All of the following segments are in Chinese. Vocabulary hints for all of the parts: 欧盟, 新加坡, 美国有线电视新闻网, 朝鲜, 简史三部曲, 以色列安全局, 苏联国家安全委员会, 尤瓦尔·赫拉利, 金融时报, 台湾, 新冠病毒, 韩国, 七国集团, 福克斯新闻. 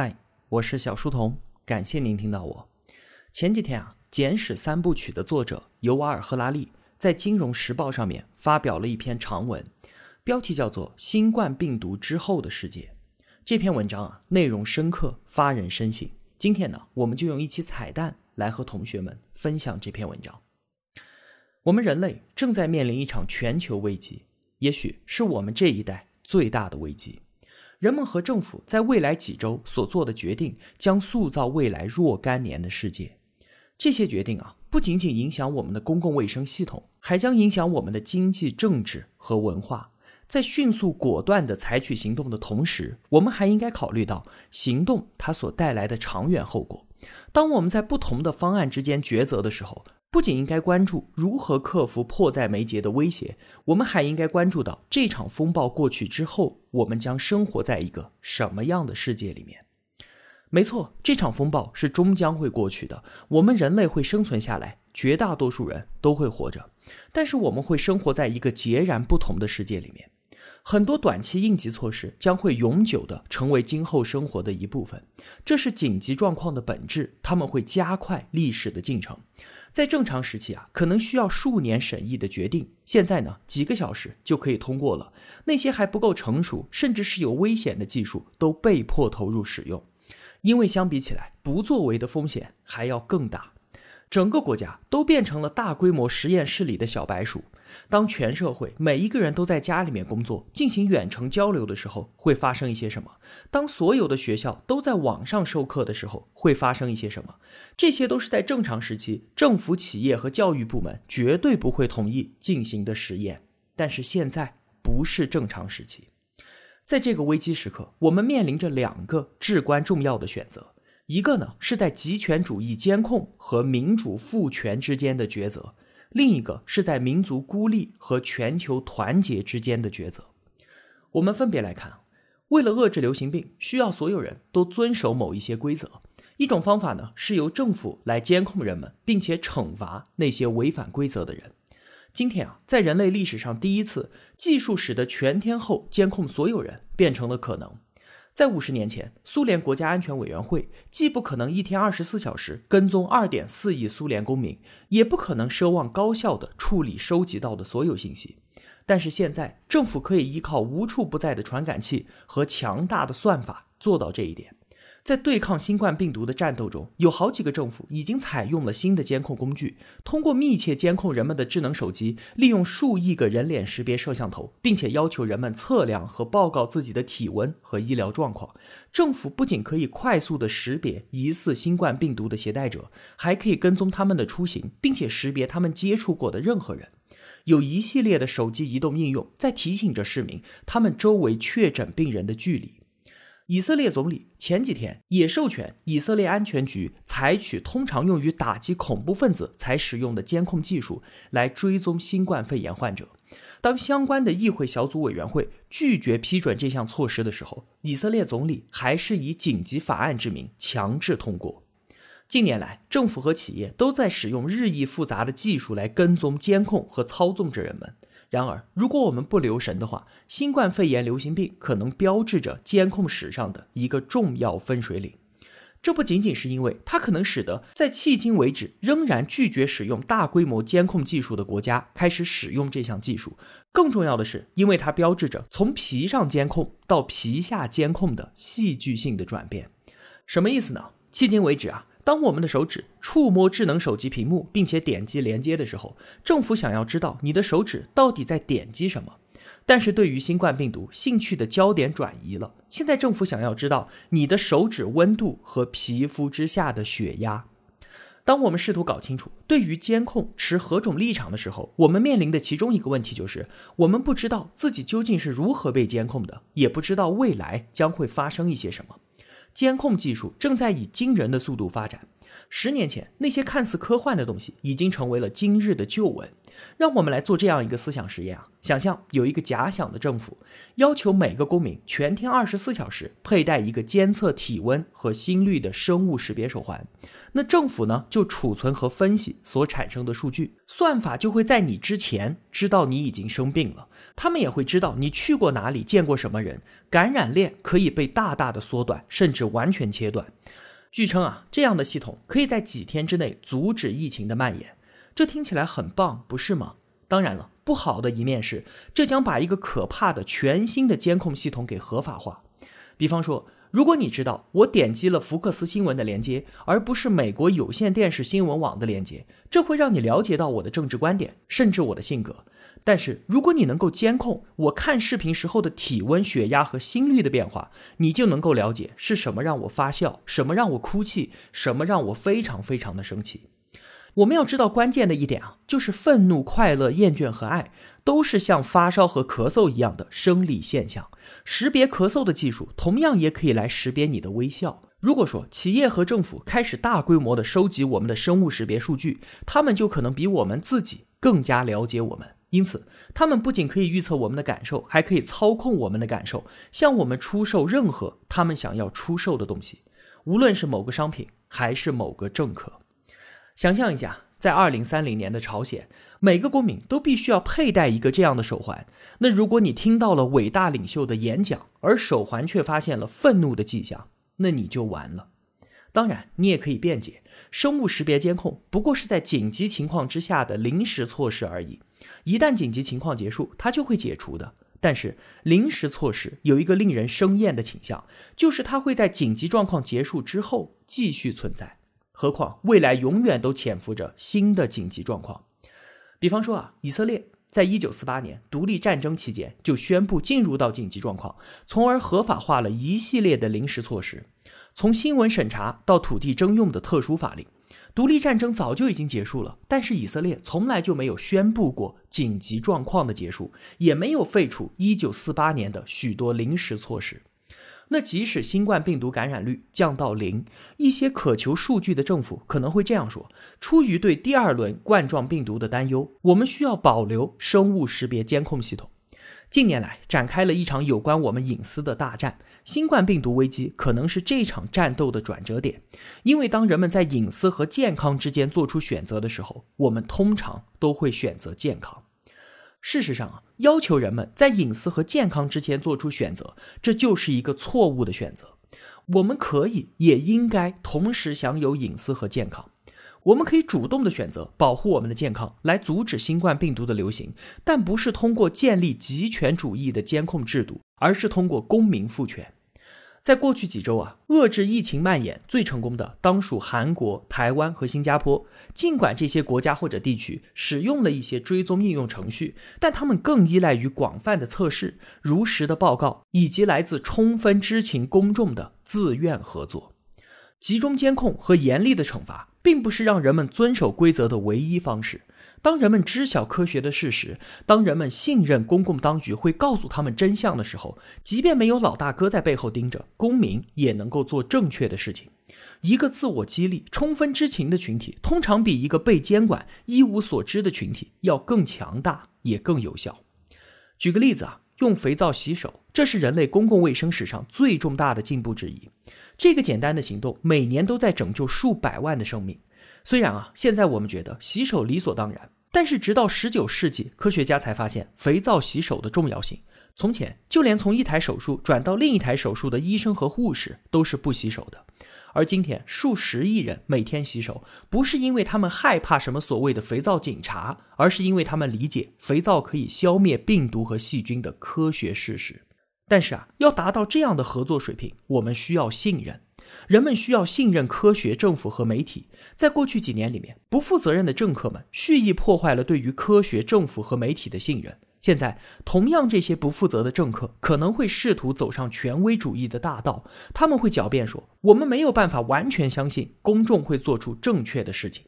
嗨，我是小书童，感谢您听到我。前几天《简史三部曲》的作者尤瓦尔·赫拉利在《金融时报》上面发表了一篇长文，标题叫做《新冠病毒之后的世界》。这篇文章内容深刻，发人深省。今天呢，我们就用一期彩蛋来和同学们分享这篇文章。我们人类正在面临一场全球危机，也许是我们这一代最大的危机。人们和政府在未来几周所做的决定，将塑造未来若干年的世界。这些决定不仅仅影响我们的公共卫生系统，还将影响我们的经济、政治和文化。在迅速果断地采取行动的同时，我们还应该考虑到行动它所带来的长远后果。当我们在不同的方案之间抉择的时候，不仅应该关注如何克服迫在眉睫的威胁，我们还应该关注到这场风暴过去之后，我们将生活在一个什么样的世界里面。没错，这场风暴是终将会过去的，我们人类会生存下来，绝大多数人都会活着，但是我们会生活在一个截然不同的世界里面。很多短期应急措施将会永久地成为今后生活的一部分，这是紧急状况的本质，它们会加快历史的进程。在正常时期可能需要数年审议的决定，现在呢，几个小时就可以通过了。那些还不够成熟，甚至是有危险的技术都被迫投入使用，因为相比起来，不作为的风险还要更大。整个国家都变成了大规模实验室里的小白鼠。当全社会每一个人都在家里面工作，进行远程交流的时候，会发生一些什么？当所有的学校都在网上授课的时候，会发生一些什么？这些都是在正常时期，政府、企业和教育部门绝对不会同意进行的实验。但是现在不是正常时期。在这个危机时刻，我们面临着两个至关重要的选择。一个呢，是在极权主义监控和民主赋权之间的抉择，另一个是在民族孤立和全球团结之间的抉择。我们分别来看，为了遏制流行病，需要所有人都遵守某一些规则。一种方法呢，是由政府来监控人们，并且惩罚那些违反规则的人。今天在人类历史上第一次，技术使得全天候监控所有人变成了可能。在50年前，苏联国家安全委员会既不可能一天24小时跟踪 2.4 亿苏联公民，也不可能奢望高效地处理收集到的所有信息。但是现在，政府可以依靠无处不在的传感器和强大的算法做到这一点。在对抗新冠病毒的战斗中，有好几个政府已经采用了新的监控工具，通过密切监控人们的智能手机，利用数亿个人脸识别摄像头，并且要求人们测量和报告自己的体温和医疗状况。政府不仅可以快速地识别疑似新冠病毒的携带者，还可以跟踪他们的出行，并且识别他们接触过的任何人。有一系列的手机移动应用在提醒着市民他们周围确诊病人的距离。以色列总理前几天也授权以色列安全局采取通常用于打击恐怖分子才使用的监控技术来追踪新冠肺炎患者。当相关的议会小组委员会拒绝批准这项措施的时候，以色列总理还是以紧急法案之名强制通过。近年来，政府和企业都在使用日益复杂的技术来跟踪、监控和操纵着人们。然而，如果我们不留神的话，新冠肺炎流行病可能标志着监控史上的一个重要分水岭。这不仅仅是因为它可能使得在迄今为止仍然拒绝使用大规模监控技术的国家开始使用这项技术，更重要的是，因为它标志着从皮上监控到皮下监控的戏剧性的转变。什么意思呢？迄今为止当我们的手指触摸智能手机屏幕并且点击连接的时候，政府想要知道你的手指到底在点击什么。但是对于新冠病毒，兴趣的焦点转移了，现在政府想要知道你的手指温度和皮肤之下的血压。当我们试图搞清楚对于监控持何种立场的时候，我们面临的其中一个问题就是，我们不知道自己究竟是如何被监控的，也不知道未来将会发生一些什么。监控技术正在以惊人的速度发展， 10年前，那些看似科幻的东西已经成为了今日的旧闻。让我们来做这样一个思想实验啊！想象有一个假想的政府，要求每个公民全天24小时佩戴一个监测体温和心率的生物识别手环。那政府呢，就储存和分析所产生的数据，算法就会在你之前知道你已经生病了，他们也会知道你去过哪里，见过什么人，感染链可以被大大的缩短，甚至完全切断。据称啊，这样的系统可以在几天之内阻止疫情的蔓延。这听起来很棒，不是吗？当然了，不好的一面是，这将把一个可怕的全新的监控系统给合法化。比方说，如果你知道我点击了福克斯新闻的连接，而不是美国有线电视新闻网的连接，这会让你了解到我的政治观点，甚至我的性格。但是如果你能够监控我看视频时候的体温、血压和心率的变化，你就能够了解是什么让我发笑，什么让我哭泣，什么让我非常非常的生气。我们要知道关键的一点啊，就是愤怒、快乐、厌倦和爱都是像发烧和咳嗽一样的生理现象。识别咳嗽的技术同样也可以来识别你的微笑。如果说企业和政府开始大规模的收集我们的生物识别数据，他们就可能比我们自己更加了解我们。因此，他们不仅可以预测我们的感受，还可以操控我们的感受，向我们出售任何他们想要出售的东西，无论是某个商品还是某个政客。想象一下，在2030年的朝鲜，每个公民都必须要佩戴一个这样的手环。那如果你听到了伟大领袖的演讲，而手环却发现了愤怒的迹象，那你就完了。当然，你也可以辩解，生物识别监控不过是在紧急情况之下的临时措施而已，一旦紧急情况结束，它就会解除的。但是临时措施有一个令人生厌的倾向，就是它会在紧急状况结束之后继续存在。何况未来永远都潜伏着新的紧急状况。比方说啊，以色列在1948年独立战争期间就宣布进入到紧急状况，从而合法化了一系列的临时措施，从新闻审查到土地征用的特殊法令。独立战争早就已经结束了，但是以色列从来就没有宣布过紧急状况的结束，也没有废除1948年的许多临时措施。那即使新冠病毒感染率降到0，一些渴求数据的政府可能会这样说：出于对第2轮冠状病毒的担忧，我们需要保留生物识别监控系统。近年来展开了一场有关我们隐私的大战，新冠病毒危机可能是这场战斗的转折点，因为当人们在隐私和健康之间做出选择的时候，我们通常都会选择健康。事实上啊，要求人们在隐私和健康之间做出选择，这就是一个错误的选择。我们可以也应该同时享有隐私和健康。我们可以主动的选择保护我们的健康，来阻止新冠病毒的流行，但不是通过建立极权主义的监控制度，而是通过公民赋权。在过去几周啊，遏制疫情蔓延最成功的当属韩国、台湾和新加坡。尽管这些国家或者地区使用了一些追踪应用程序，但他们更依赖于广泛的测试、如实的报告，以及来自充分知情公众的自愿合作。集中监控和严厉的惩罚并不是让人们遵守规则的唯一方式。当人们知晓科学的事实，当人们信任公共当局会告诉他们真相的时候，即便没有老大哥在背后盯着，公民也能够做正确的事情。一个自我激励、充分知情的群体，通常比一个被监管、一无所知的群体要更强大，也更有效。举个例子啊，用肥皂洗手，这是人类公共卫生史上最重大的进步之一。这个简单的行动每年都在拯救数百万的生命。虽然啊，现在我们觉得洗手理所当然，但是直到19世纪，科学家才发现肥皂洗手的重要性。从前，就连从一台手术转到另一台手术的医生和护士都是不洗手的。而今天，数十亿人每天洗手，不是因为他们害怕什么所谓的肥皂警察，而是因为他们理解肥皂可以消灭病毒和细菌的科学事实。但是啊，要达到这样的合作水平，我们需要信任。人们需要信任科学、政府和媒体。在过去几年里面，不负责任的政客们蓄意破坏了对于科学、政府和媒体的信任。现在，同样这些不负责的政客可能会试图走上权威主义的大道，他们会狡辩说，我们没有办法完全相信公众会做出正确的事情。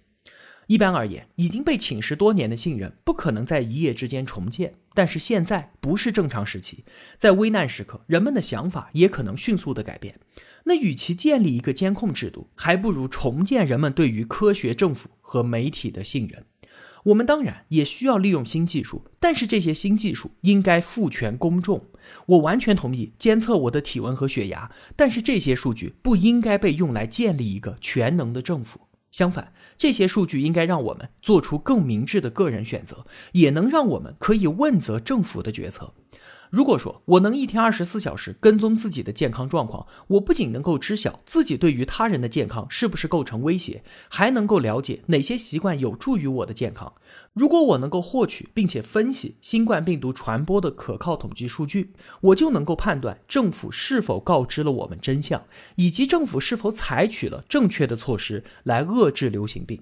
一般而言，已经被侵蚀多年的信任不可能在一夜之间重建，但是现在不是正常时期，在危难时刻，人们的想法也可能迅速的改变。那与其建立一个监控制度，还不如重建人们对于科学、政府和媒体的信任。我们当然也需要利用新技术，但是这些新技术应该赋权公众。我完全同意监测我的体温和血压，但是这些数据不应该被用来建立一个全能的政府。相反，这些数据应该让我们做出更明智的个人选择，也能让我们可以问责政府的决策。如果说我能一天24小时跟踪自己的健康状况，我不仅能够知晓自己对于他人的健康是不是构成威胁，还能够了解哪些习惯有助于我的健康。如果我能够获取并且分析新冠病毒传播的可靠统计数据，我就能够判断政府是否告知了我们真相，以及政府是否采取了正确的措施来遏制流行病。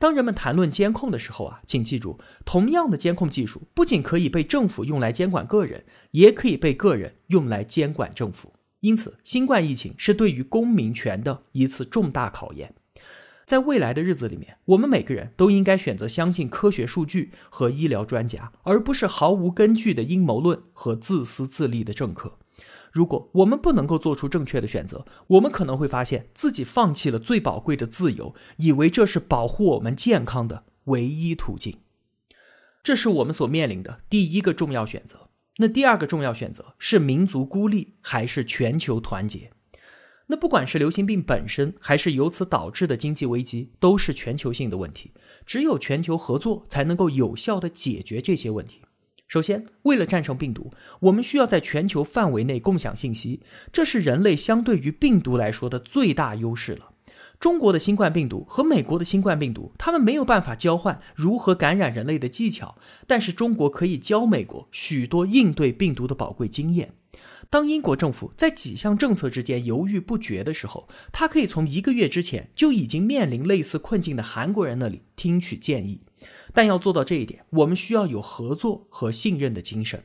当人们谈论监控的时候请记住，同样的监控技术不仅可以被政府用来监管个人，也可以被个人用来监管政府。因此，新冠疫情是对于公民权的一次重大考验。在未来的日子里面，我们每个人都应该选择相信科学数据和医疗专家，而不是毫无根据的阴谋论和自私自利的政客。如果我们不能够做出正确的选择，我们可能会发现自己放弃了最宝贵的自由，以为这是保护我们健康的唯一途径。这是我们所面临的第一个重要选择。那第二个重要选择是民族孤立还是全球团结？那不管是流行病本身，还是由此导致的经济危机，都是全球性的问题。只有全球合作，才能够有效地解决这些问题。首先，为了战胜病毒，我们需要在全球范围内共享信息，这是人类相对于病毒来说的最大优势了。中国的新冠病毒和美国的新冠病毒，他们没有办法交换如何感染人类的技巧，但是中国可以教美国许多应对病毒的宝贵经验。当英国政府在几项政策之间犹豫不决的时候，他可以从1个月之前就已经面临类似困境的韩国人那里听取建议。但要做到这一点，我们需要有合作和信任的精神。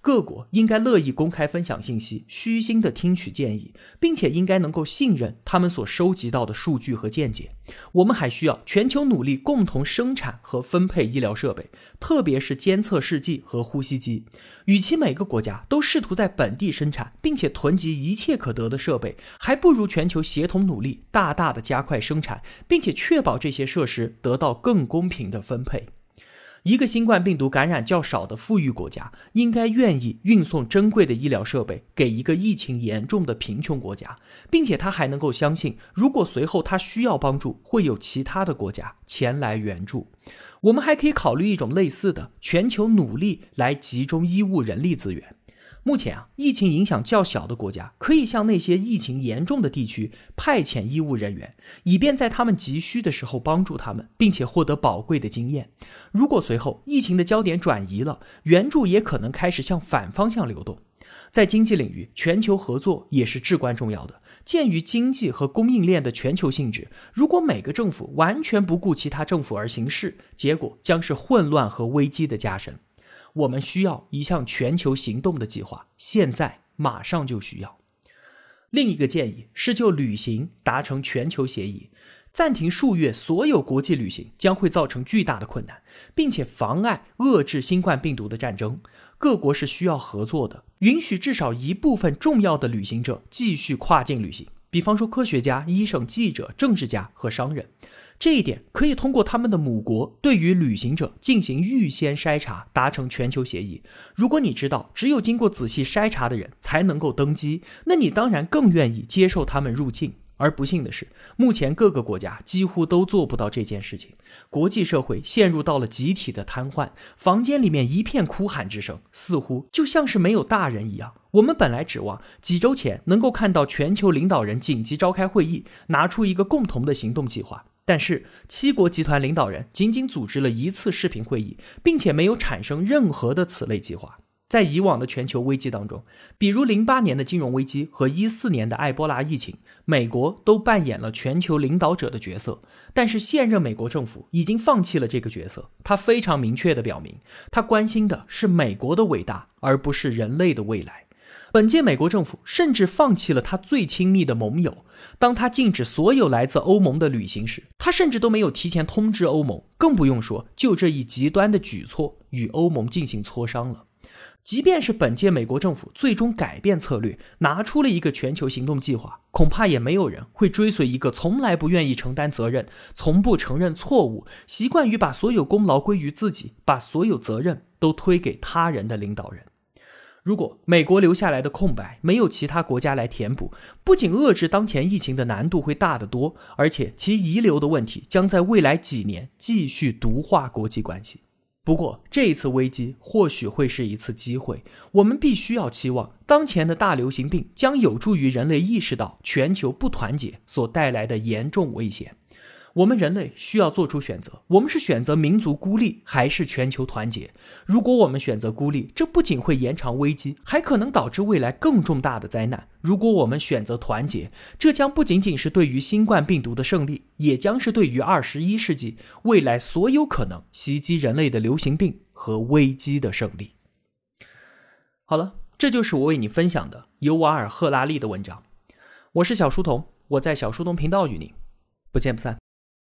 各国应该乐意公开分享信息，虚心地听取建议，并且应该能够信任他们所收集到的数据和见解。我们还需要全球努力共同生产和分配医疗设备，特别是监测试剂和呼吸机。与其每个国家都试图在本地生产并且囤积一切可得的设备，还不如全球协同努力，大大的加快生产，并且确保这些设施得到更公平的分配。一个新冠病毒感染较少的富裕国家，应该愿意运送珍贵的医疗设备给一个疫情严重的贫穷国家，并且他还能够相信，如果随后他需要帮助，会有其他的国家前来援助。我们还可以考虑一种类似的全球努力来集中医务人力资源。目前疫情影响较小的国家可以向那些疫情严重的地区派遣医务人员，以便在他们急需的时候帮助他们，并且获得宝贵的经验。如果随后疫情的焦点转移了，援助也可能开始向反方向流动。在经济领域，全球合作也是至关重要的。鉴于经济和供应链的全球性质，如果每个政府完全不顾其他政府而行事，结果将是混乱和危机的加深。我们需要一项全球行动的计划，现在马上就需要。另一个建议是就旅行达成全球协议。暂停数月所有国际旅行将会造成巨大的困难，并且妨碍遏制新冠病毒的战争。各国是需要合作的，允许至少一部分重要的旅行者继续跨境旅行，比方说科学家、医生、记者、政治家和商人。这一点可以通过他们的母国对于旅行者进行预先筛查，达成全球协议。如果你知道只有经过仔细筛查的人才能够登机，那你当然更愿意接受他们入境。而不幸的是，目前各个国家几乎都做不到这件事情。国际社会陷入到了集体的瘫痪，房间里面一片哭喊之声，似乎就像是没有大人一样。我们本来指望几周前能够看到全球领导人紧急召开会议，拿出一个共同的行动计划。但是7国集团领导人仅仅组织了一次视频会议，并且没有产生任何的此类计划。在以往的全球危机当中，比如08年的金融危机和14年的埃博拉疫情，美国都扮演了全球领导者的角色。但是现任美国政府已经放弃了这个角色，他非常明确地表明，他关心的是美国的伟大，而不是人类的未来。本届美国政府甚至放弃了他最亲密的盟友。当他禁止所有来自欧盟的旅行时，他甚至都没有提前通知欧盟，更不用说就这一极端的举措与欧盟进行磋商了。即便是本届美国政府最终改变策略，拿出了一个全球行动计划，恐怕也没有人会追随一个从来不愿意承担责任、从不承认错误、习惯于把所有功劳归于自己、把所有责任都推给他人的领导人。如果美国留下来的空白没有其他国家来填补，不仅遏制当前疫情的难度会大得多，而且其遗留的问题将在未来几年继续毒化国际关系。不过，这一次危机或许会是一次机会。我们必须要期望，当前的大流行病将有助于人类意识到全球不团结所带来的严重危险。我们人类需要做出选择，我们是选择民族孤立，还是全球团结？如果我们选择孤立，这不仅会延长危机，还可能导致未来更重大的灾难。如果我们选择团结，这将不仅仅是对于新冠病毒的胜利，也将是对于21世纪未来所有可能袭击人类的流行病和危机的胜利。好了，这就是我为你分享的尤瓦尔·赫拉利的文章。我是小书童，我在小书童频道与您不见不散。